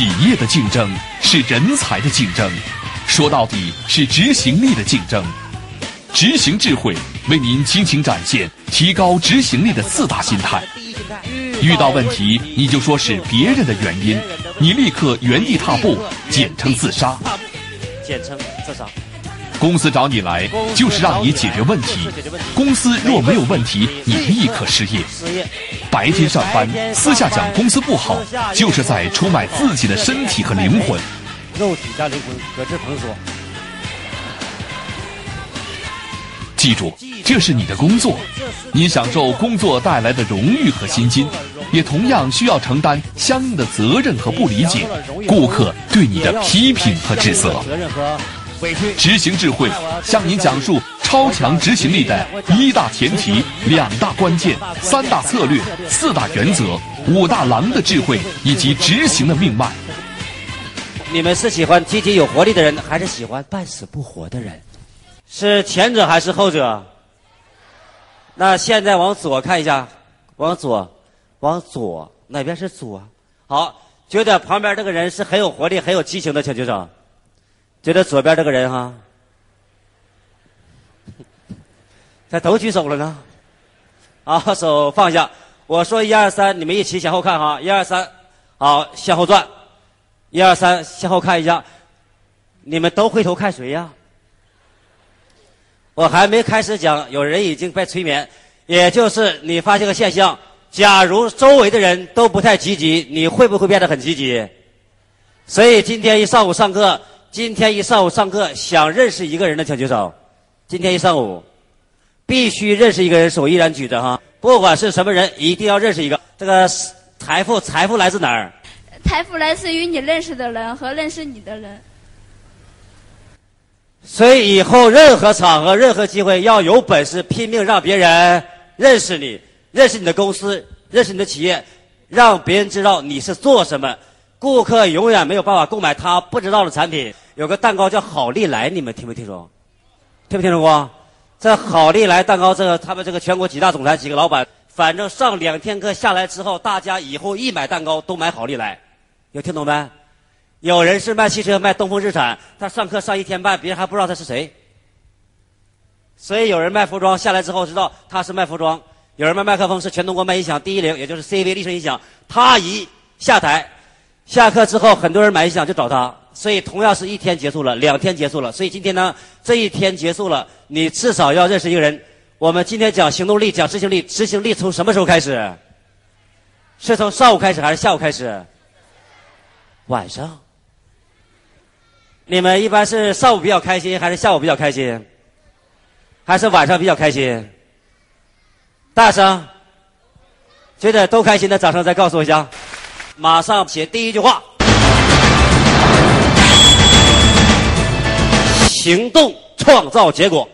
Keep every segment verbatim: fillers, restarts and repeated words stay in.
企业的竞争，是人才的竞争，说到底是执行力的竞争。执行智慧为您倾情展现提高执行力的四大心态。遇到问题你就说是别人的原因，你立刻原地踏步，简称自杀。简称自杀。公司找你来就是让你解决问题，公司若没有问题，你立刻失业。白天上班，私下讲公司不好，就是在出卖自己的身体和灵魂。肉体加灵魂，各自蓬索。记住，这是你的工作，你享受工作带来的荣誉和薪金，也同样需要承担相应的责任和不理解顾客对你的批评和指责。执行智慧向您讲述超强执行力的一大前提、两大关键、三大策略、四大原则、五大狼的智慧以及执行的命脉。你们是喜欢积极有活力的人，还是喜欢半死不活的人？是前者还是后者？那现在往左看一下，往左，往左，哪边是左？好，觉得旁边这个人是很有活力、很有激情的，请举手。觉得左边这个人哈，他都举手了呢。好，手放下。我说一二三，你们一起向后看哈。一二三，好，向后转。一二三，向后看一下。你们都回头看谁呀？我还没开始讲，有人已经被催眠。也就是你发现个现象：假如周围的人都不太积极，你会不会变得很积极？所以今天一上午上课。今天一上午上课，想认识一个人的请举手。今天一上午，必须认识一个人，手依然举着哈。不管是什么人，一定要认识一个。这个财富，财富来自哪儿？财富来自于你认识的人和认识你的人。所以以后任何场合、任何机会，要有本事拼命让别人认识你，认识你的公司，认识你的企业，让别人知道你是做什么。顾客永远没有办法购买他不知道的产品。有个蛋糕叫好利来，你们听没听说？听没听说过？这好利来蛋糕，这个他们这个全国几大总裁、几个老板，反正上两天课下来之后，大家以后一买蛋糕都买好利来，有听懂没？有人是卖汽车、卖东风日产，他上课上一天半，别人还不知道他是谁。所以有人卖服装，下来之后知道他是卖服装；有人卖麦克风，是全中国卖音响第一名，也就是 C V 立声音响。他一下台。下课之后，很多人买音响就找他，所以同样是一天结束了，两天结束了，所以今天呢，这一天结束了，你至少要认识一个人。我们今天讲行动力，讲执行力，执行力从什么时候开始？是从上午开始还是下午开始？晚上。你们一般是上午比较开心，还是下午比较开心？还是晚上比较开心？大声，觉得都开心的掌声再告诉我一下。马上写第一句话，行动创造结果。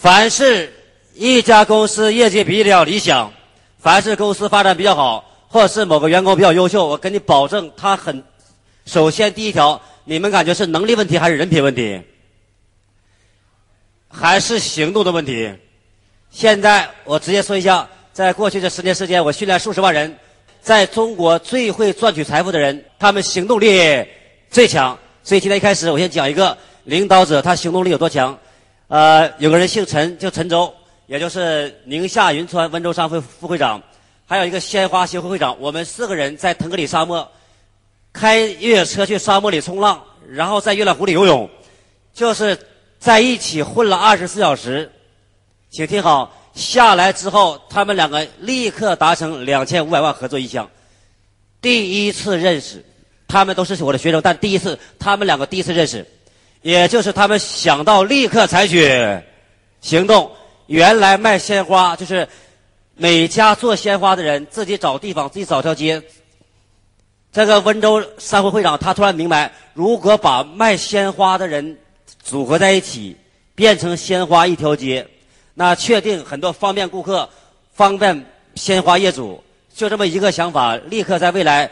凡是一家公司业绩比较理想，凡是公司发展比较好，或者是某个员工比较优秀，我跟你保证他很，首先第一条，你们感觉是能力问题还是人品问题？还是行动的问题？现在我直接说一下，在过去这十年时间，我训练数十万人，在中国最会赚取财富的人，他们行动力最强。所以今天一开始，我先讲一个领导者他行动力有多强。呃，有个人姓陈，叫陈州，也就是宁夏云川温州商会副会长，还有一个鲜花协会会长。我们四个人在腾格里沙漠开越野车去沙漠里冲浪，然后在月亮湖里游泳，就是在一起混了二十四小时。请听好。下来之后，他们两个立刻达成两千五百万合作意向。第一次认识，他们都是我的学生，但第一次，他们两个第一次认识，也就是他们想到立刻采取行动。原来卖鲜花就是每家做鲜花的人自己找地方，自己找条街。这个温州商会会长他突然明白，如果把卖鲜花的人组合在一起，变成鲜花一条街。那确定很多方便顾客，方便鲜花业主，就这么一个想法，立刻在未来，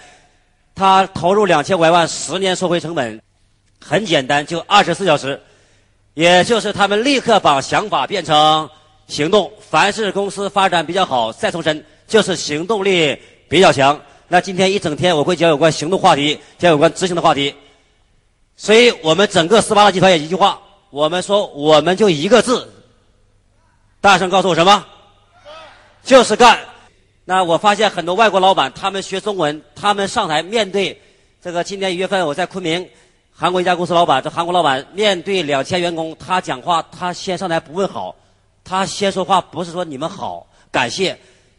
他投入两千五百万，十年收回成本，很简单，就二十四小时，也就是他们立刻把想法变成行动。凡是公司发展比较好，再重申，就是行动力比较强。那今天一整天我会讲有关行动话题，讲有关执行的话题。所以我们整个斯巴达集团也一句话，我们说我们就一个字，大声告诉我什么？就是干。那我发现很多外国老板，他们学中文，他们上台面对这个今年一月份我在昆明，韩国一家公司老板，这韩国老板面对两千员工，他讲话他先上台不问好，他先说话不是说你们好感谢，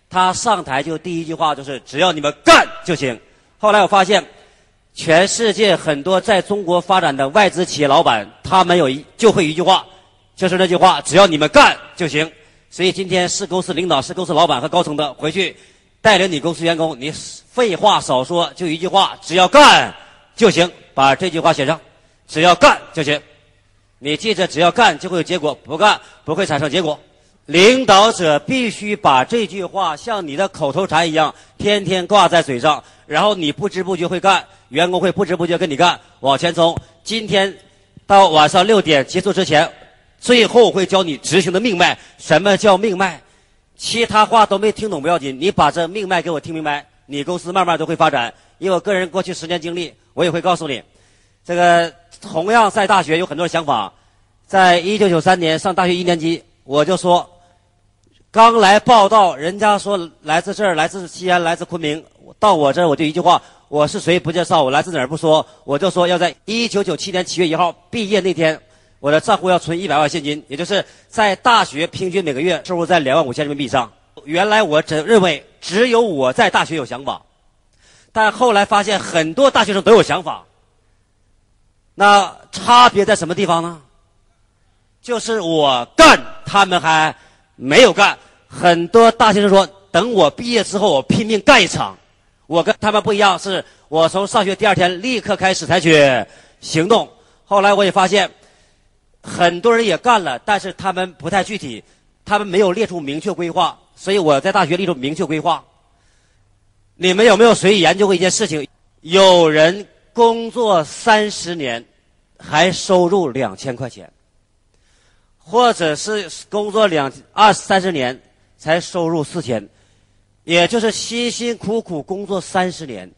他上台就第一句话就是只要你们干就行。后来我发现，全世界很多在中国发展的外资企业老板，他们有一就会一句话，就是那句话，只要你们干就行。所以今天是公司领导、是公司老板和高层的回去带领你公司员工，你废话少说，就一句话，只要干就行。把这句话写上，只要干就行。你记着，只要干就会有结果，不干不会产生结果。领导者必须把这句话像你的口头禅一样，天天挂在嘴上，然后你不知不觉会干，员工会不知不觉跟你干，往前冲。今天到晚上六点结束之前，最后会教你执行的命脉。什么叫命脉？其他话都没听懂不要紧，你把这命脉给我听明白，你公司慢慢都会发展。因为我个人过去十年经历，我也会告诉你，这个同样在大学有很多想法。在一九九三年上大学一年级，我就说，刚来报道，人家说来自这儿，来自西安，来自昆明，到我这儿我就一句话，我是谁不介绍，我来自哪儿不说，我就说要在一九九七年七月一号毕业那天，我的账户要存一百万现金，也就是在大学平均每个月收入在两万五千人民币以上。原来我只认为只有我在大学有想法，但后来发现很多大学生都有想法。那差别在什么地方呢？就是我干，他们还没有干。很多大学生说，等我毕业之后，我拼命干一场。我跟他们不一样，是我从上学第二天立刻开始采取行动。后来我也发现，很多人也干了，但是他们不太具体，他们没有列出明确规划。所以我在大学列出明确规划。你们有没有随意研究过一件事情？有人工作三十年，还收入两千块钱，或者是工作两二三十年才收入四千，也就是辛辛苦苦工作三十年，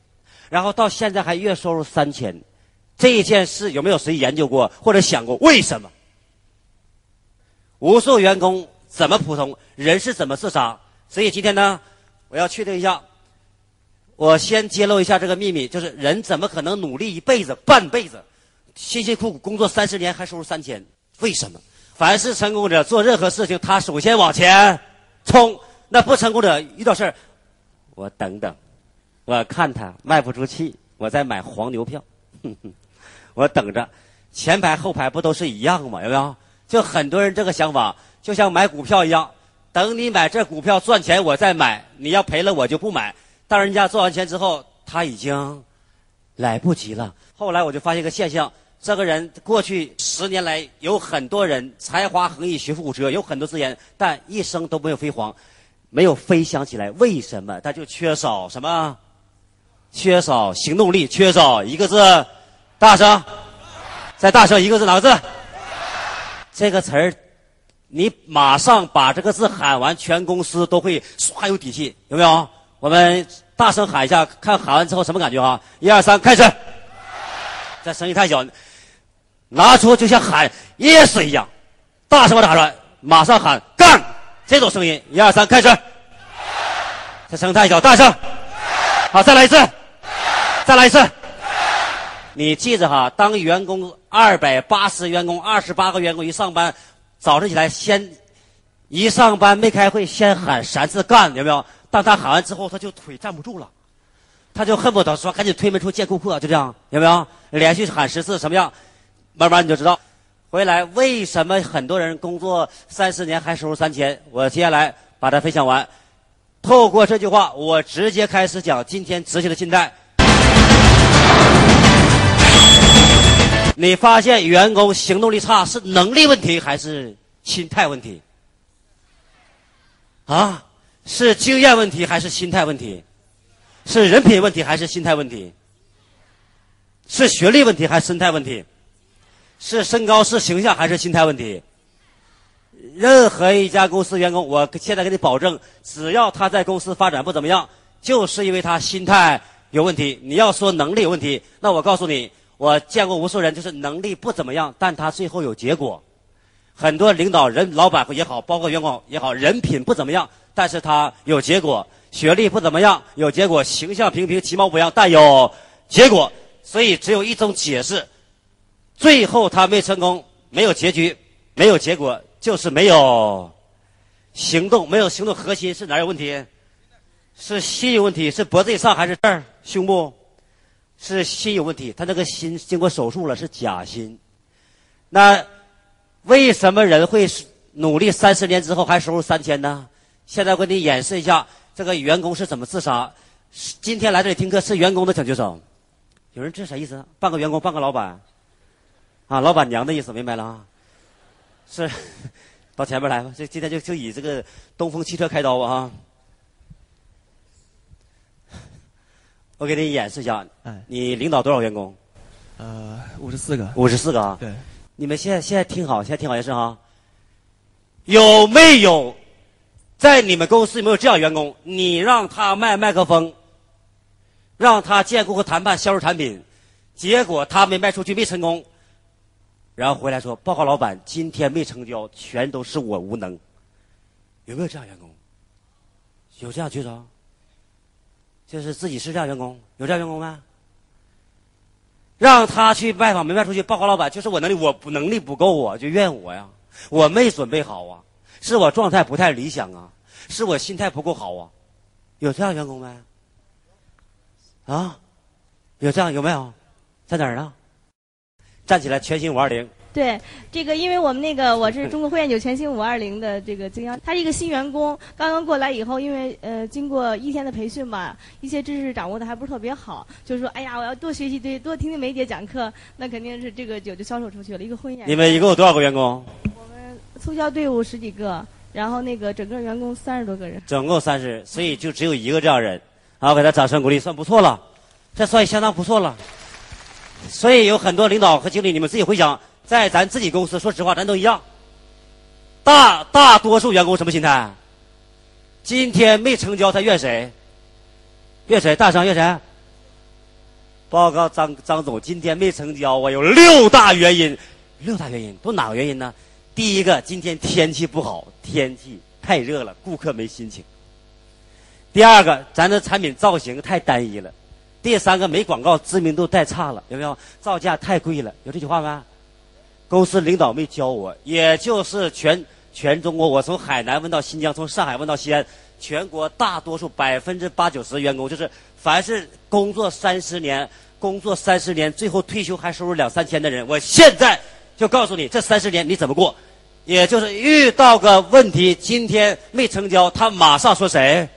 然后到现在还月收入三千。这一件事有没有谁研究过或者想过为什么？无数员工怎么普通，人是怎么自杀？所以今天呢，我要确定一下，我先揭露一下这个秘密，就是人怎么可能努力一辈子、半辈子，辛辛苦苦工作三十年还收入三千？为什么？凡是成功者做任何事情，他首先往前冲。那不成功者遇到事儿，我等等，我看他卖不出去，我再买黄牛票。哼哼，我等着，前排后排不都是一样吗？有没有？就很多人这个想法，就像买股票一样，等你买这股票赚钱我再买，你要赔了我就不买。当人家赚完钱之后，他已经来不及了。后来我就发现一个现象，这个人过去十年来有很多人才华横溢、学富五车，有很多资源，但一生都没有飞黄，没有飞翔起来。为什么？他就缺少什么？缺少行动力，缺少一个字，大声，再大声一个字，哪个字？这个词儿，你马上把这个字喊完，全公司都会唰有底气，有没有？我们大声喊一下，看喊完之后什么感觉啊？一二三，开始。这声音太小，拿出就像喊噎死一样，大声把它喊出来，马上喊干，这种声音。一二三，开始。这声音太小，大声。好，再来一次，再来一次。你记着哈，当员工二百八十员工、二十八个员工一上班，早晨起来先一上班没开会，先喊三次干，有没有？当他喊完之后，他就腿站不住了，他就恨不得说赶紧推门出见顾客，就这样，有没有？连续喊十次什么样？慢慢你就知道。回来为什么很多人工作三十年还收入三千？我接下来把它分享完。透过这句话，我直接开始讲今天执行的心态。你发现员工行动力差是能力问题还是心态问题？啊？是经验问题还是心态问题？是人品问题还是心态问题？是学历问题还是心态问题？是身高是形象还是心态问题？任何一家公司员工，我现在给你保证，只要他在公司发展不怎么样，就是因为他心态有问题。你要说能力有问题，那我告诉你，我见过无数人，就是能力不怎么样，但他最后有结果。很多领导人、老板也好，包括员工也好，人品不怎么样，但是他有结果；学历不怎么样，有结果；形象平平，其貌不扬，但有结果。所以只有一种解释：最后他没成功，没有结局，没有结果，就是没有行动，没有行动核心是哪有问题？是心有问题，是脖子以上还是这儿胸部？是心有问题，他那个心经过手术了，是假心。那为什么人会努力三十年之后还收入三千呢？现在我给你演示一下这个员工是怎么自杀。今天来这里听课是员工的，请举手。有人这啥意思？半个员工，半个老板，啊，老板娘的意思，明白了啊？是，到前面来吧。这今天就就以这个东风汽车开刀吧啊。我给你演示一下，你领导多少员工？呃，五十四个。五十四个啊？对。你们现在现在听好，现在听好也是哈。有没有在你们公司有没有这样员工？你让他卖麦克风，让他见顾客谈判销售产品，结果他没卖出去，没成功，然后回来说报告老板，今天没成交，全都是我无能。有没有这样员工？有这样举手。就是自己是这样员工，有这样员工吗？让他去拜访没卖出去，报告老板，就是我能力我不能力不够啊，就怨我呀，我没准备好啊，是我状态不太理想啊，是我心态不够好啊，有这样员工没？啊，有这样有没有？在哪儿呢？站起来，全新五二零。对，这个因为我们那个我是中国会宴酒全新五二零的这个经销，他是一个新员工，刚刚过来以后，因为呃经过一天的培训吧，一些知识掌握的还不是特别好，就是说哎呀，我要多学习，对，多听听梅姐讲课，那肯定是这个酒就销售出去了。一个婚宴，你们一共有多少个员工？我们促销队伍十几个，然后那个整个员工三十多个人，总共三十，所以就只有一个这样人，好，给他掌声鼓励，算不错了，这算相当不错了。所以有很多领导和经理，你们自己回想。在咱自己公司，说实话，咱都一样。大大多数员工什么心态？今天没成交，他怨谁？怨谁？大声怨谁？报告张张总，今天没成交，我有六大原因。六大原因都哪个原因呢？第一个，今天天气不好，天气太热了，顾客没心情。第二个，咱的产品造型太单一了。第三个，没广告，知名度太差了，有没有？造价太贵了，有这句话吗？公司领导没教我，也就是全全中国，我从海南问到新疆，从上海问到西安，全国大多数百分之八九十员工，就是凡是工作三十年，工作三十年最后退休还收入两三千的人，我现在就告诉你，这三十年你怎么过？也就是遇到个问题，今天没成交，他马上说谁？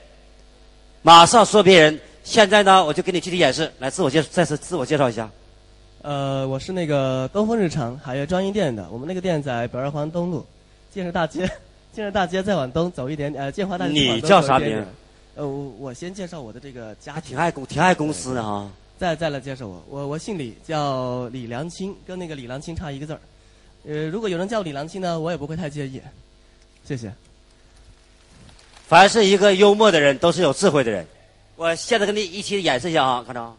马上说别人。现在呢，我就给你具体演示，来自我介再次自我介绍一下。呃，我是那个东风日常海悦专营店的，我们那个店在北二环东路，建设大街，建设大街再往东走一点，呃，建华大街。你叫啥名？呃，我我先介绍我的这个家庭。挺爱公，挺爱公司的哈。再再来介绍我，我我姓李，叫李良清，跟那个李郎清差一个字儿。呃，如果有人叫我李良清呢，我也不会太介意。谢谢。凡是一个幽默的人，都是有智慧的人。我现在跟你一起演示一下啊，看着。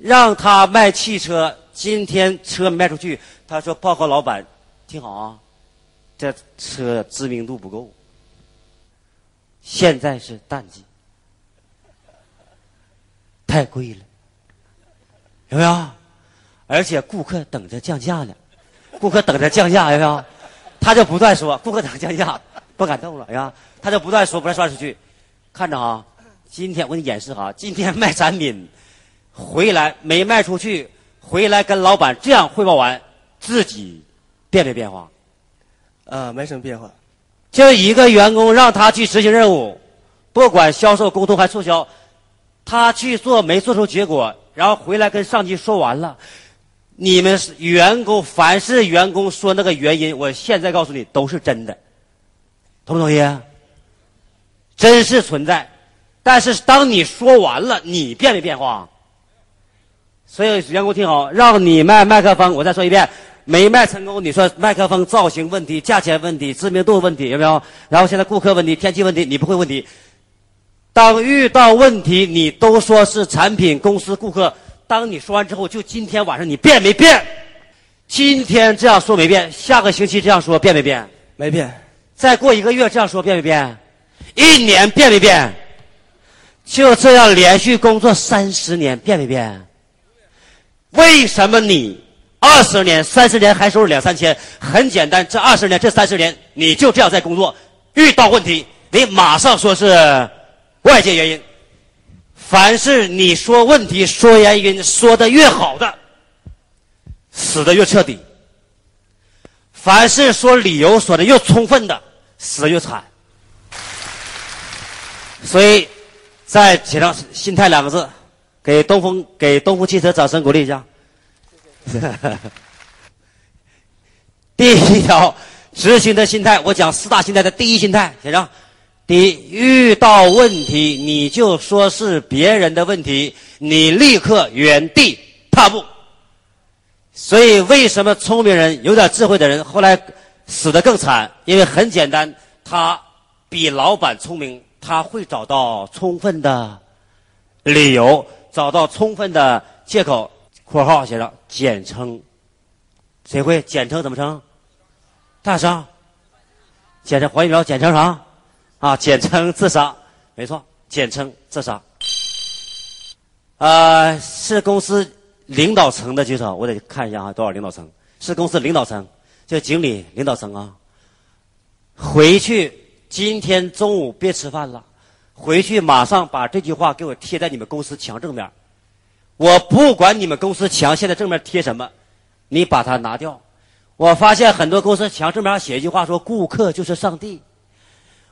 让他卖汽车，今天车卖出去，他说报告老板，听好啊，这车知名度不够，现在是淡季，太贵了，有没有？而且顾客等着降价呢，顾客等着降价，有没有？他就不断说顾客等着降价，不敢动了呀，他就不断说不断刷出去，看着啊，今天我给你演示哈，今天卖产品。回来没卖出去，回来跟老板这样汇报完，自己变没变化？呃，没什么变化。就一个员工让他去执行任务，不管销售、沟通还促销，他去做没做出结果，然后回来跟上级说完了。你们员工凡是员工说那个原因，我现在告诉你都是真的，同不同意？真实存在，但是当你说完了，你变没变化？所以员工听好，让你卖麦克风，我再说一遍，没卖成功，你说麦克风造型问题、价钱问题、知名度问题，有没有？然后现在顾客问题、天气问题，你不会问题。当遇到问题，你都说是产品、公司、顾客。当你说完之后，就今天晚上你变没变？今天这样说没变，下个星期这样说变没变？没变。再过一个月这样说变没变？一年变没变？就这样连续工作三十年，变没变？为什么你二十年、三十年还收入两三千？很简单，这二十年、这三十年，你就这样在工作，遇到问题，你马上说是。 外界原因，凡是你说问题、说原因说的越好的，死的越彻底；凡是说理由说的越充分的，死的越惨。所以，再写上“心态”两个字，给东风给东风汽车掌声鼓励一下。谢谢第一条，执行的心态，我讲四大心态的第一心态，写上。 第一，遇到问题你就说是别人的问题，你立刻原地踏步。所以，为什么聪明人、有点智慧的人后来死得更惨？因为很简单，他比老板聪明，他会找到充分的理由，找到充分的借口。括号写上简称，谁会简称怎么称？大商，简称黄一苗，简称啥？ 啊，简称自杀，没错，简称自杀。呃，是公司领导层的举手，我得看一下啊，多少领导层？是公司领导层，就经理、领导层啊。回去，今天中午别吃饭了，回去马上把这句话给我贴在你们公司墙正面。我不管你们公司墙现在正面贴什么，你把它拿掉。我发现很多公司墙正面还写一句话说：“顾客就是上帝。”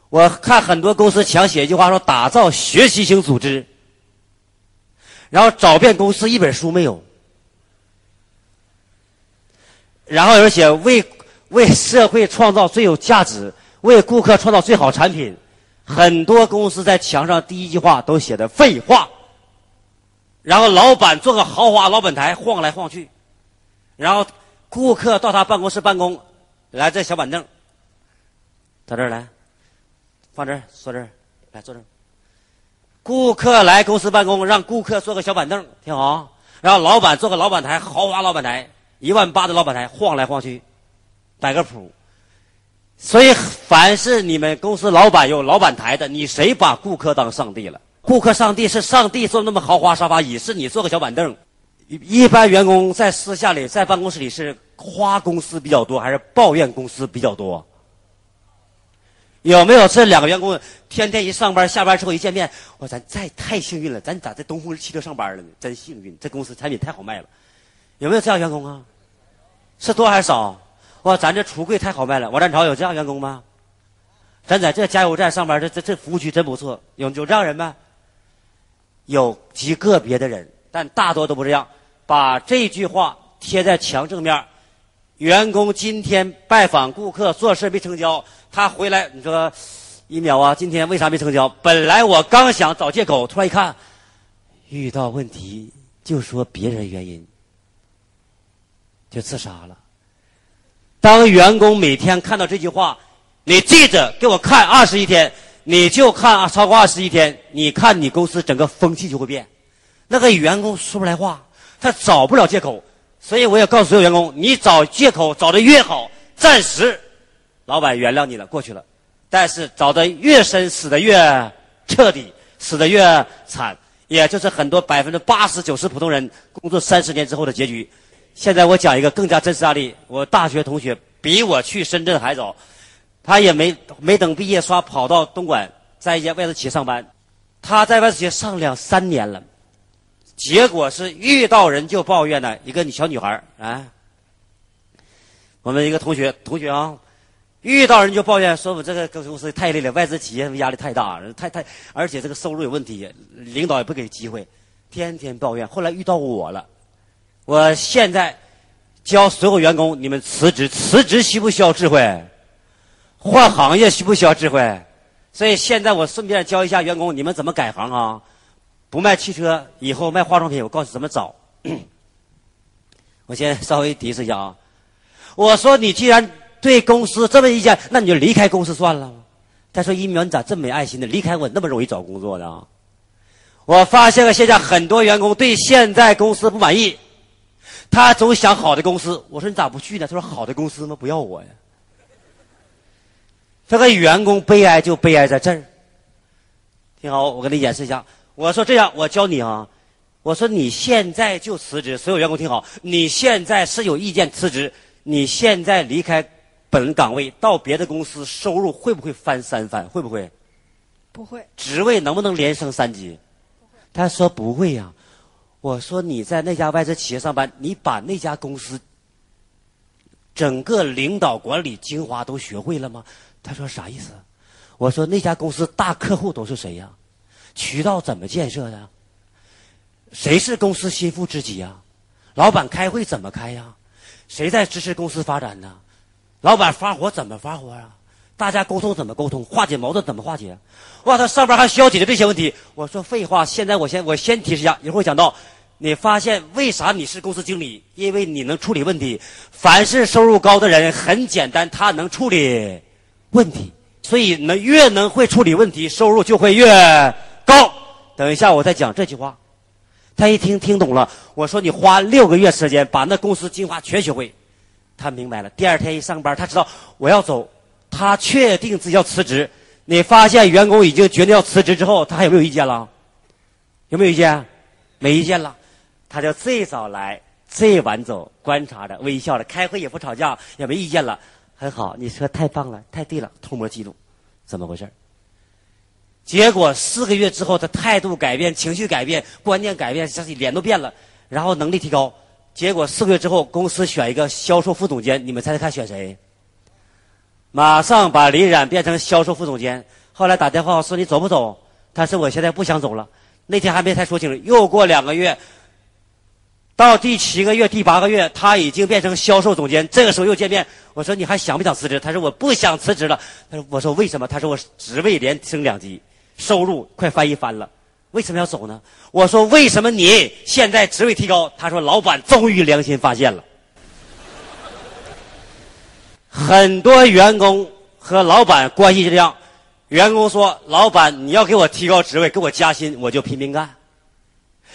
我看很多公司强写一句话说：“打造学习型组织。”然后找遍公司一本书没有。然后有人写为为社会创造最有价值，为顾客创造最好产品。很多公司在墙上第一句话都写的废话。然后老板做个豪华老板台晃来晃去，然后顾客到他办公室办公，来这小板凳，到这儿来。 放这儿，坐这儿，来坐这儿。顾客来公司办公，让顾客坐个小板凳，挺好。然后老板坐个老板台，豪华老板台，一万八的老板台，晃来晃去，摆个谱。所以，凡是你们公司老板有老板台的，你谁把顾客当上帝了？顾客上帝是上帝坐那么豪华沙发椅，是你坐个小板凳。一般员工在私下里，在办公室里是夸公司比较多，还是抱怨公司比较多？ 有没有这两个员工天天一上班下班之后一见面，哇，咱再太幸运了，咱咋在东风汽车上班了呢？真幸运，这公司产品太好卖了。有没有这样员工啊？是多还是少？哇，咱这橱柜太好卖了。王占朝有这样员工吗？咱在这加油站上班，这这这服务区真不错。有有这样人吗？有极个别的人，但大多都不这样。把这句话贴在墙正面。 员工今天拜访顾客做事没成交，他回来你说，一秒啊，今天为啥没成交？本来我刚想找借口，突然一看，遇到问题就说别人原因，就自杀了。当员工每天看到这句话，你记着给我看二十一天，你就看啊，超过二十一天，你看你公司整个风气就会变。那个员工说不来话，他找不了借口。 所以我也告诉所有员工，你找借口找的越好，暂时，老板原谅你了，过去了。但是找的越深，死的越彻底，死的越惨，也就是很多百分之八十九十普通人工作三十年之后的结局。现在我讲一个更加真实案例，我大学同学比我去深圳还早，他也没没等毕业，刷跑到东莞，在一家外资企业上班，他在外资企业上两三年了。 结果是遇到人就抱怨的一个小女孩啊，我们一个同学同学啊，遇到人就抱怨说我这个公司太累了，外资企业压力太大，太太而且这个收入有问题，领导也不给机会，天天抱怨。后来遇到我了，我现在教所有员工，你们辞职，辞职需不需要智慧？换行业需不需要智慧？所以现在我顺便教一下员工，你们怎么改行啊？ 不卖汽车，以后卖化妆品。我告诉你怎么找。我先稍微提示一下啊。我说你既然对公司这么意见，那你就离开公司算了。他说：“一秒，你咋这么没爱心呢？离开我那么容易找工作呢？”我发现了现在很多员工对现在公司不满意，他总想好的公司。我说：“你咋不去呢？”他说：“好的公司吗？不要我呀。”这个员工悲哀就悲哀在这儿。挺好，我给你演示一下。我说这样，我教你啊。我说你现在就辞职，所有员工听好，你现在是有意见辞职，你现在离开本岗位到别的公司，收入会不会翻三番？会不会？不会。职位能不能连升三级？他说不会呀、啊。我说你在那家外资企业上班，你把那家公司整个领导管理精华都学会了吗？他说啥意思？我说那家公司大客户都是谁呀、啊？渠道怎么建设的？谁是公司心腹知己呀、啊？老板开会怎么开呀、啊？谁在支持公司发展呢？老板发火怎么发火啊？大家沟通怎么沟通？化解矛盾怎么化解？哇，他上班还需要解决这些问题。我说废话，现在我先我先提示一下，一会儿讲到。你发现为啥你是公司经理？因为你能处理问题。凡是收入高的人很简单，他能处理问题，所以能越能会处理问题，收入就会越高。等一下我再讲这句话。他一听听懂了。我说你花六个月时间把那公司精华全学会。他明白了。第二天一上班，他知道我要走，他确定自己要辞职。你发现员工已经决定要辞职之后，他还有没有意见了？有没有意见？没意见了。他就最早来最晚走，观察着，微笑着，开会也不吵架，也没意见了。很好，你说太棒了，太对了，偷摸记录怎么回事？结果四个月之后，他态度改变，情绪改变，观念改变，自己脸都变了，然后能力提高。结果四个月之后，公司选一个销售副总监，你们猜猜看选谁？马上把林冉变成销售副总监。后来打电话说你走不走？他说我现在不想走了。那天还没太说清楚，又过两个月。到第七个月、第八个月，他已经变成销售总监。这个时候又见面，我说你还想不想辞职？他说我不想辞职了。他说我说为什么？他说我职位连升两级，收入快翻一番了，为什么要走呢？我说为什么你现在职位提高？他说老板终于良心发现了。很多员工和老板关系就这样，员工说老板你要给我提高职位，给我加薪，我就拼命干。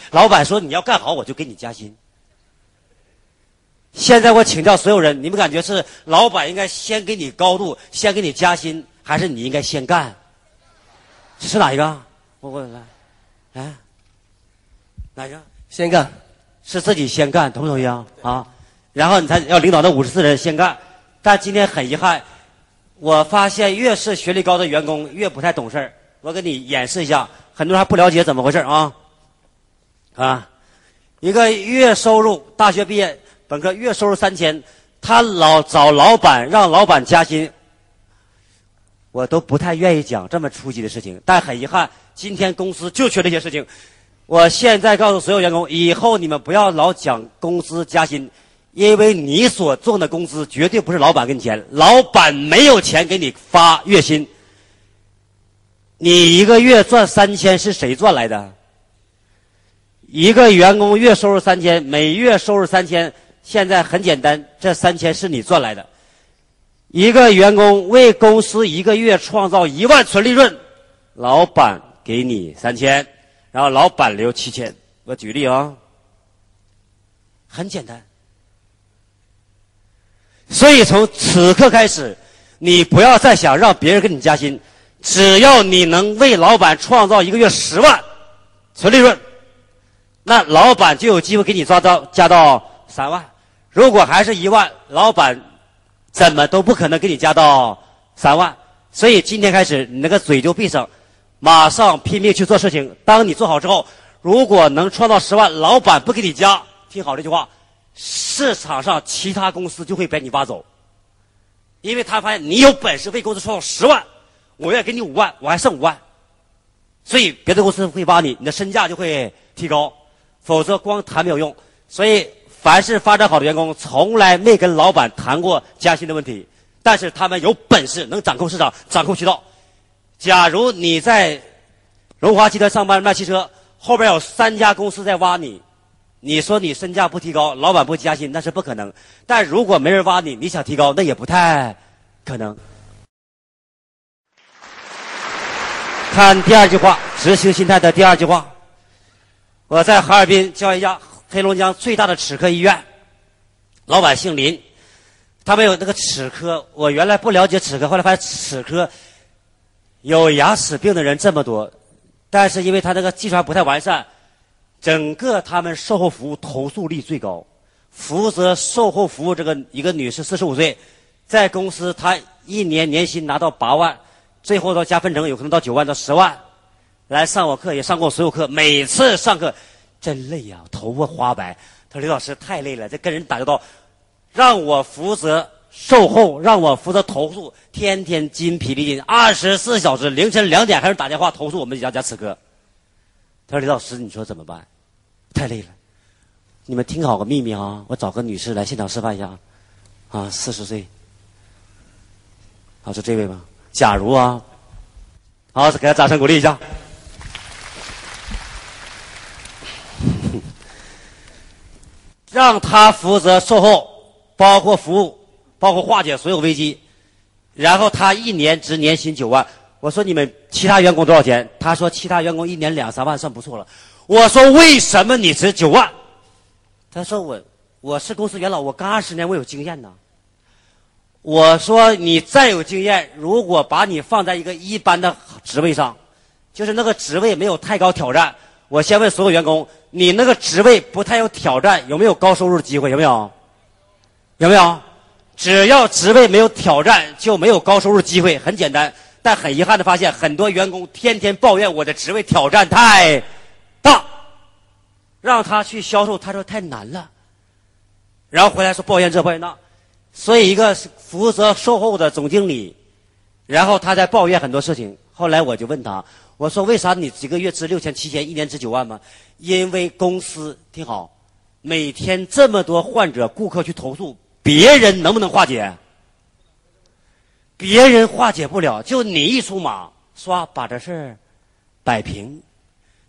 老板说你要干好我就给你加薪。现在我请教所有人，你们感觉是老板应该先给你高度，先给你加薪，还是你应该先干？是哪一个？我我来来哪一个先干？是自己先干，同不同意啊？啊，然后你才要领导那五十四人先干。但今天很遗憾，我发现越是学历高的员工越不太懂事儿。我给你演示一下，很多人还不了解怎么回事啊。啊，一个月收入，大学毕业本科月收入三千，他老找老板让老板加薪，我都不太愿意讲这么初级的事情，但很遗憾，今天公司就缺这些事情。我现在告诉所有员工，以后你们不要老讲工资加薪，因为你所挣的工资绝对不是老板给你钱，老板没有钱给你发月薪。你一个月赚三千是谁赚来的？一个员工月收入三千，每月收入三千，现在很简单，这三千是你赚来的。一个员工为公司一个月创造一万纯利润，老板给你三千，然后老板留七千。我举例啊、哦，很简单。所以从此刻开始，你不要再想让别人给你加薪，只要你能为老板创造一个月十万纯利润。那老板就有机会给你抓到加到三万，如果还是一万，老板怎么都不可能给你加到三万。所以今天开始，你那个嘴就闭上，马上拼命去做事情。当你做好之后，如果能创造十万，老板不给你加，听好这句话，市场上其他公司就会把你挖走，因为他发现你有本事为公司创造十万，我愿意给你五万，我还剩五万，所以别的公司会挖你，你的身价就会提高。否则光谈没有用，所以凡是发展好的员工从来没跟老板谈过加薪的问题，但是他们有本事能掌控市场，掌控渠道。假如你在荣华集团上班卖汽车，后边有三家公司在挖你，你说你身价不提高，老板不加薪，那是不可能。但如果没人挖你，你想提高，那也不太可能。看第二句话，执行心态的第二句话。我在哈尔滨教一家黑龙江最大的齿科医院，老板姓林，他们有那个齿科。我原来不了解齿科，后来发现齿科有牙齿病的人这么多，但是因为他那个技术还不太完善，整个他们售后服务投诉率最高。负责售后服务这个一个女士，四十五岁，在公司她一年年薪拿到八万。 最后到加分成有可能到九万到十万，来上我课也上过所有课，每次上课真累呀、啊，头发花白。他说："刘老师太累了，这跟人打交道，让我负责售后，让我负责投诉，天天筋疲力尽，二十四小时，凌晨两点还是打电话投诉我们姚家齿科。"他说："刘老师，你说怎么办？太累了。你们听好个秘密啊，我找个女士来现场示范一下啊，四十岁，啊，就这位吧。 假如啊，好，给他掌声鼓励一下。让他负责售后，包括服务，包括化解所有危机。然后他一年值年薪九万。我说你们其他员工多少钱？他说其他员工一年两三万算不错了。我说为什么你值九万？他说我我是公司元老，我干二十年，我有经验呢。 我说你再有经验，如果把你放在一个一般的职位上，就是那个职位没有太高挑战。我先问所有员工，你那个职位不太有挑战，有没有高收入机会？有没有？有没有？只要职位没有挑战，就没有高收入机会，很简单。但很遗憾的发现，很多员工天天抱怨我的职位挑战太大，让他去销售，他说太难了，然后回来说抱怨这抱怨那。 所以，一个负责售后的总经理，然后他在抱怨很多事情。后来我就问他，我说："为啥你几个月值六千、七千，一年值九万吗？"因为公司听好，每天这么多患者、顾客去投诉，别人能不能化解？别人化解不了，就你一出马，刷把这事儿摆平，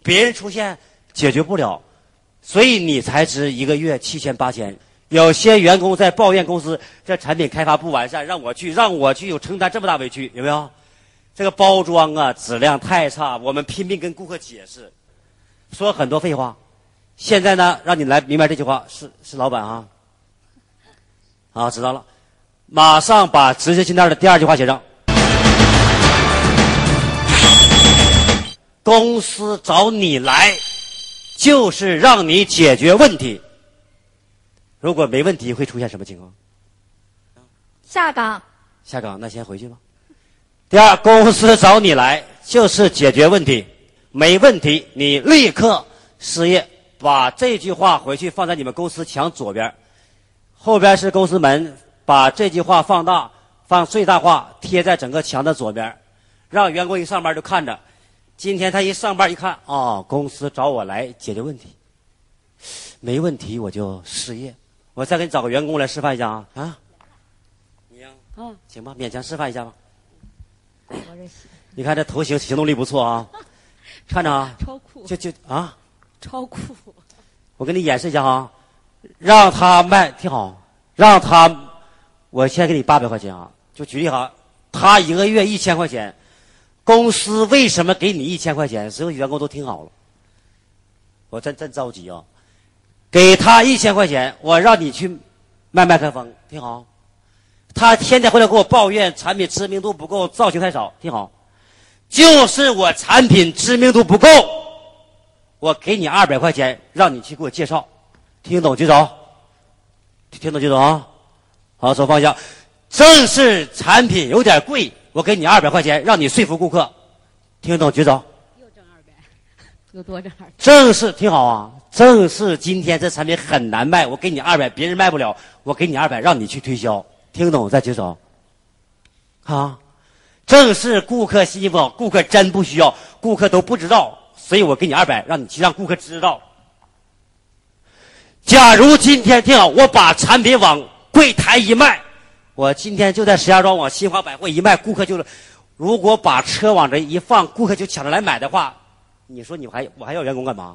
别人出现解决不了，所以你才值一个月七千、八千。 有些员工在抱怨公司这产品开发不完善，让我去，让我去，有承担这么大委屈，有没有？这个包装啊，质量太差，我们拼命跟顾客解释，说很多废话。现在呢，让你来明白这句话，是是老板啊，啊，知道了，马上把执行心态的第二句话写上。公司找你来，就是让你解决问题。 如果没问题，会出现什么情况？下岗。下岗，那先回去吧。第二，公司找你来就是解决问题，没问题你立刻失业。把这句话回去放在你们公司墙左边，后边是公司门，把这句话放大，放最大化，贴在整个墙的左边，让员工一上班就看着。今天他一上班一看，哦，公司找我来解决问题，没问题我就失业。 我再给你找个员工来示范一下啊啊！你呀，嗯，行吧，勉强示范一下吧。你看这头型行动力不错啊，看着啊，超酷，就就啊，超酷。我给你演示一下啊，让他卖，挺好，让他，我先给你八百块钱啊，就举例哈，他一个月一千块钱，公司为什么给你一千块钱？所有员工都听好了，我真真着急啊。 给他一千块钱，我让你去卖麦克风，听好。他天天回来给我抱怨产品知名度不够，造型太少，听好。就是我产品知名度不够，我给你二百块钱，让你去给我介绍，听懂举手。听懂举手啊！好，手放下。正是产品有点贵，我给你二百块钱，让你说服顾客，听懂举手。又挣二百，又多挣二百。正是听好啊。 正是今天这产品很难卖，我给你二百，别人卖不了，我给你二百，让你去推销，听懂再举手。啊，正是顾客心不好，顾客真不需要，顾客都不知道，所以我给你二百，让你去让顾客知道。假如今天听好，我把产品往柜台一卖，我今天就在石家庄往新华百货一卖，顾客就是，如果把车往这一放，顾客就抢着来买的话，你说你还我还要员工干嘛？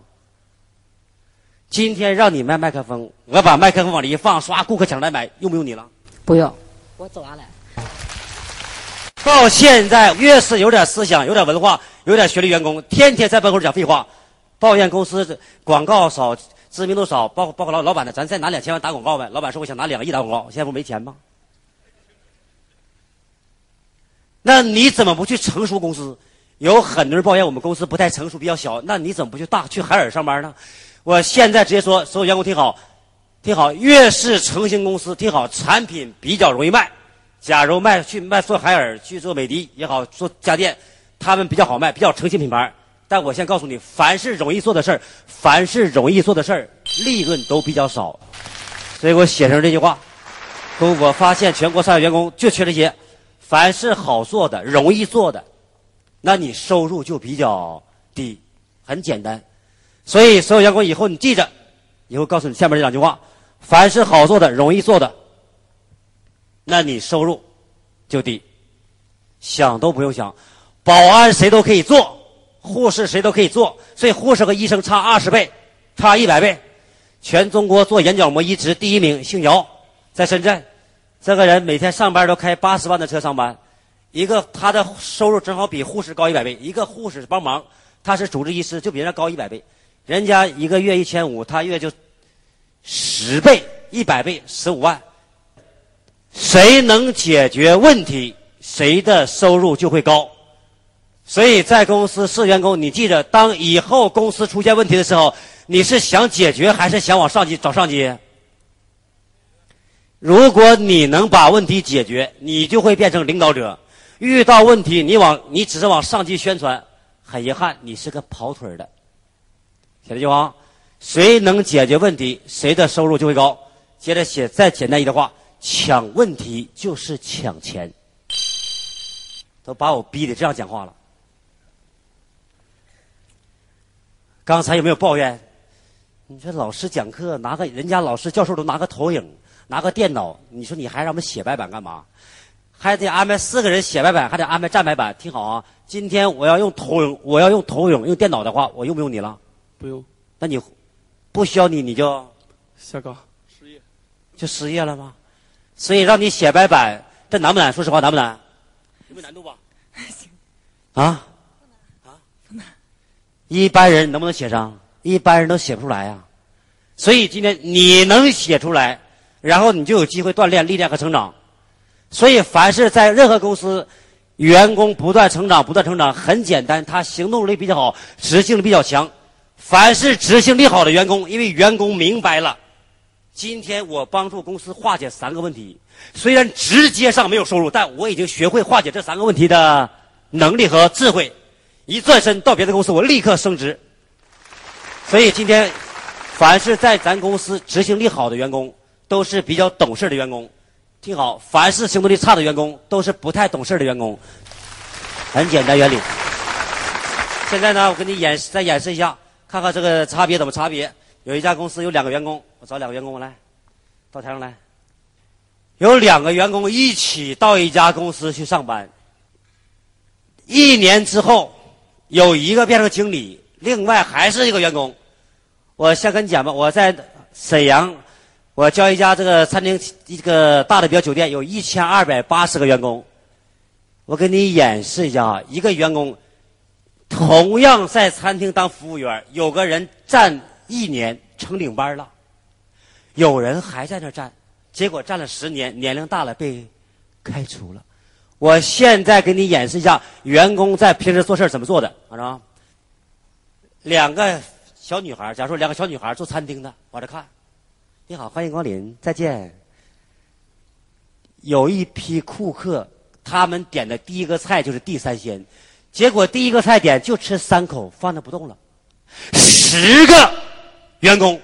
今天让你卖麦克风，我把麦克风往里一放，刷顾客抢来买，用不用你了？不用，我走完了。到现在越是有点思想、有点文化，有点学历员工天天在办公室讲废话，抱怨公司广告少、知名度少，包括包括老老板的，咱再拿两千万打广告呗。老板说我想拿两个亿打广告，现在不没钱吗？那你怎么不去成熟公司？有很多人抱怨我们公司不太成熟，比较小，那你怎么不去大去海尔上班呢？我现在直接说，所有员工听好，听好，越是成型公司，听好，产品比较容易卖。假如卖去卖做海尔，去做美的也好，做家电，他们比较好卖，比较成型品牌。但我先告诉你，凡是容易做的事儿，凡是容易做的事儿，利润都比较少。所以我写成这句话，说我发现全国上下员工就缺这些，凡是好做的、容易做的，那你收入就比较低，很简单。所以所有员工以后你记着，以后告诉你下面这两句话：凡是好做的、容易做的，那你收入就低，想都不用想。保安谁都可以做，护士谁都可以做，所以护士和医生差二十倍，差一百倍。全中国做眼角膜移植第一名姓姚，在深圳，这个人每天上班都开八十万的车上班，一个他的收入正好比护士高一百倍，一个护士帮忙，他是主治医师，就比人家高一百倍，人家一个月一千五，他月就十倍，一百倍，十五万。谁能解决问题，谁的收入就会高。所以在公司是员工，你记着，当以后公司出现问题的时候，你是想解决还是想往上级找上级？如果你能把问题解决，你就会变成领导者。遇到问题，你往你只是往上级宣传，很遗憾，你是个跑腿的。写这句话，谁能解决问题，谁的收入就会高。接着写再简单一点话。抢问题就是抢钱，都把我逼得这样讲话了。刚才有没有抱怨？你说老师讲课拿个人家老师教授都拿个投影，拿个电脑，你说你还让我们写白板干嘛？还得安排四个人写白板，还得安排站白板。听好啊，今天我要用投影，我要用投影用电脑的话，我用不用你了？不用。那你不需要你，你就下岗失业，就失业了吗？所以让你写白板，这难不难？说实话，难不难？有没有难度吧？行。啊？啊？不难。一般人能不能写上？一般人都写不出来呀、啊。所以今天你能写出来，然后你就有机会锻炼、历练和成长。所以，凡是在任何公司，员工不断成长、不断成长，很简单，他行动力比较好，执行力比较强。凡是执行力好的员工，因为员工明白了。今天我帮助公司化解三个问题，虽然直接上没有收入，但我已经学会化解这三个问题的能力和智慧。一转身到别的公司，我立刻升职。所以今天，凡是在咱公司执行力好的员工，都是比较懂事的员工。听好，凡是行动力差的员工，都是不太懂事的员工。很简单原理。现在呢，我给你演再演示一下，看看这个差别怎么差别。有一家公司有两个员工，我找两个员工来，到台上来。有两个员工一起到一家公司去上班。一年之后，有一个变成经理，另外还是一个员工。我先跟你讲吧，我在沈阳，我教一家这个餐厅，一个大的比较酒店，有一千二百八十个员工。我给你演示一下啊，一个员工同样在餐厅当服务员，有个人站。一年成领班了，有人还在那站，结果站了十年，年龄大了被开除了。我现在给你演示一下员工在平时做事怎么做的啊。两个小女孩，假如说两个小女孩做餐厅的，往这看，你好，欢迎光临，再见。有一批顾客，他们点的第一个菜就是地三鲜，结果第一个菜点就吃三口，放着不动了。十个员工，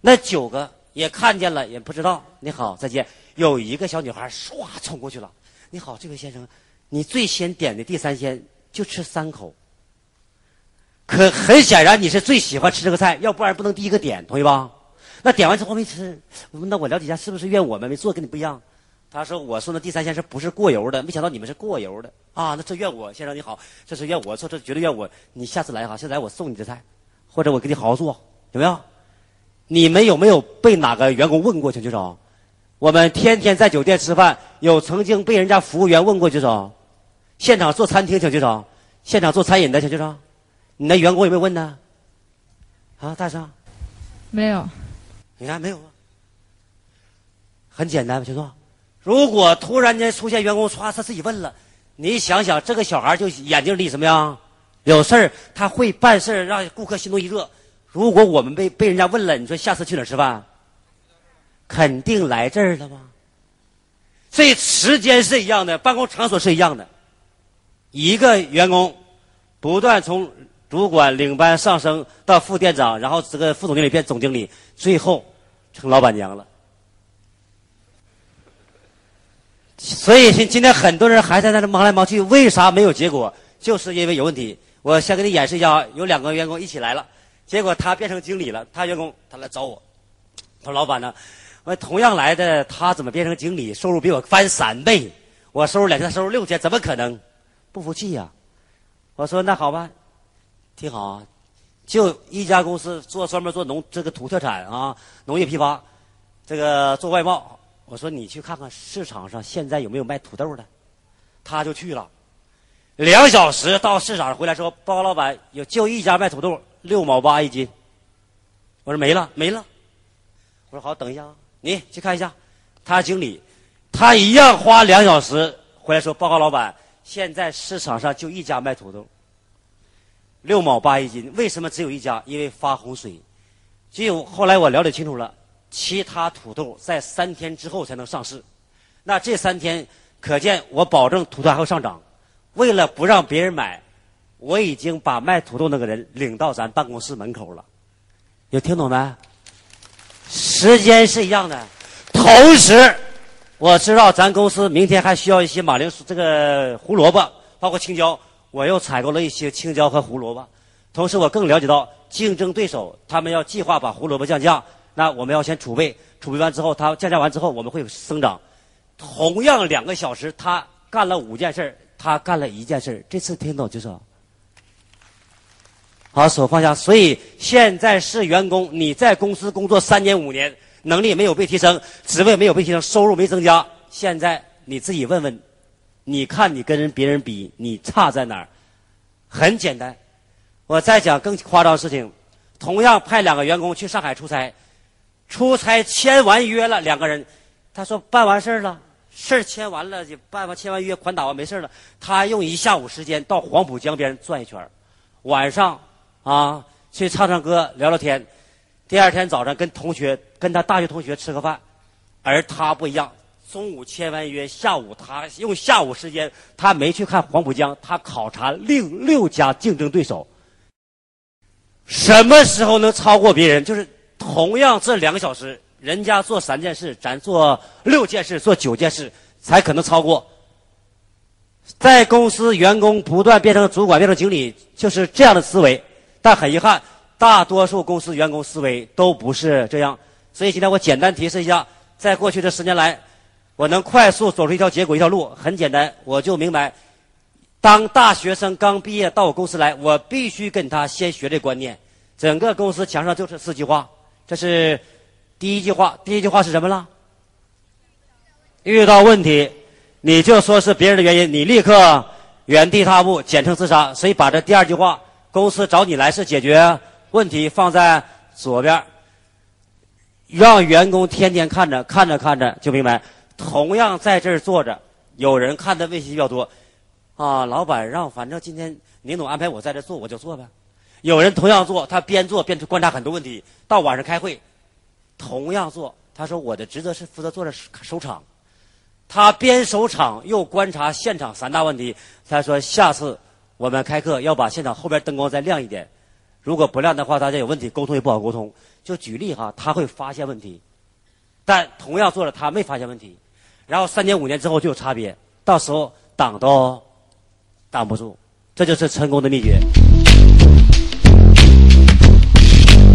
那九个也看见了，也不知道。你好，再见。有一个小女孩唰冲过去了。你好，这位先生，你最先点的地三鲜就吃三口。可很显然你是最喜欢吃这个菜，要不然不能第一个点，同意吧？那点完之后没吃，那我了解一下，是不是怨我们没做跟你不一样？他说我送的地三鲜是不是过油的？没想到你们是过油的啊！那这怨我，先生你好，这是怨我错，这绝对怨我。你下次来哈，下次来我送你这菜，或者我给你好好做。有没有？你们有没有被哪个员工问过？请举手。我们天天在酒店吃饭，有曾经被人家服务员问过举手。现场做餐厅，请举手。现场做餐饮的小局长，你那员工有没有问呢？啊，大声。没有。你看没有吗？很简单，小壮。如果突然间出现员工唰，他自己问了，你想想，这个小孩就眼睛里什么样？有事儿他会办事儿，让顾客心中一热。如果我们被被人家问了，你说下次去哪儿吃饭？肯定来这儿了吗？所以时间是一样的，办公场所是一样的。一个员工不断从主管领班上升到副店长，然后这个副总经理变总经理，最后成老板娘了。所以今天很多人还在那忙来忙去，为啥没有结果？就是因为有问题。我先给你演示一下啊，有两个员工一起来了，结果他变成经理了，他员工他来找我，他说老板呢，我同样来的他怎么变成经理，收入比我翻三倍，我收入两千，他收入六千，怎么可能？不服气呀、啊！我说那好吧，挺好啊，就一家公司做专门做农这个土特产啊，农业批发，这个做外贸。我说你去看看市场上现在有没有卖土豆的，他就去了，两小时到市场回来说，报告老板，有就一家卖土豆六毛八一斤。我说没了没了。我说好，等一下啊，你去看一下。他经理，他一样花两小时回来说，报告老板。现在市场上就一家卖土豆，六毛八一斤。为什么只有一家？因为发洪水。只有后来我了解清楚了，其他土豆在三天之后才能上市。那这三天，可见我保证土豆还会上涨。为了不让别人买，我已经把卖土豆那个人领到咱办公室门口了。有听懂没？时间是一样的，同时。我知道咱公司明天还需要一些马铃薯、这个胡萝卜，包括青椒。我又采购了一些青椒和胡萝卜。同时，我更了解到竞争对手他们要计划把胡萝卜降价，那我们要先储备，储备完之后，它降价完之后，我们会增长。同样两个小时，他干了五件事，他干了一件事。这次听懂就是。好，手放下。所以现在是员工，你在公司工作三年五年。能力没有被提升，职位没有被提升，收入没增加。现在你自己问问，你看你跟人别人比，你差在哪儿？很简单。我再讲更夸张的事情，同样派两个员工去上海出差，出差签完约了，两个人，他说办完事儿了，事儿签完了，也办完签完约，款打完没事了，他用一下午时间到黄浦江边转一圈，晚上啊去唱唱歌聊聊天。第二天早上跟同学，跟他大学同学吃个饭，而他不一样，中午签完约，下午他用下午时间，他没去看黄浦江，他考察六六家竞争对手，什么时候能超过别人？就是同样这两个小时，人家做三件事，咱做六件事，做九件事才可能超过。在公司，员工不断变成主管，变成经理，就是这样的思维。但很遗憾。大多数公司员工思维都不是这样，所以今天我简单提示一下，在过去这十年来，我能快速走出一条结果一条路，很简单，我就明白，当大学生刚毕业到我公司来，我必须跟他先学这观念。整个公司墙上就是四句话，这是第一句话，第一句话是什么了？遇到问题，你就说是别人的原因，你立刻原地踏步，简称自杀。所以把这第二句话，公司找你来是解决。问题放在左边，让员工天天看着看着看着就明白。同样在这儿坐着，有人看的微信比较多，啊，老板让反正今天宁总安排我在这做，我就做呗。有人同样做，他边做边观察很多问题，到晚上开会，同样做，他说我的职责是负责坐着守场，他边守场又观察现场三大问题。他说下次我们开课要把现场后边灯光再亮一点。如果不亮的话，大家有问题沟通也不好沟通。就举例哈，他会发现问题，但同样做了他没发现问题，然后三年五年之后就有差别，到时候挡都挡不住，这就是成功的秘诀。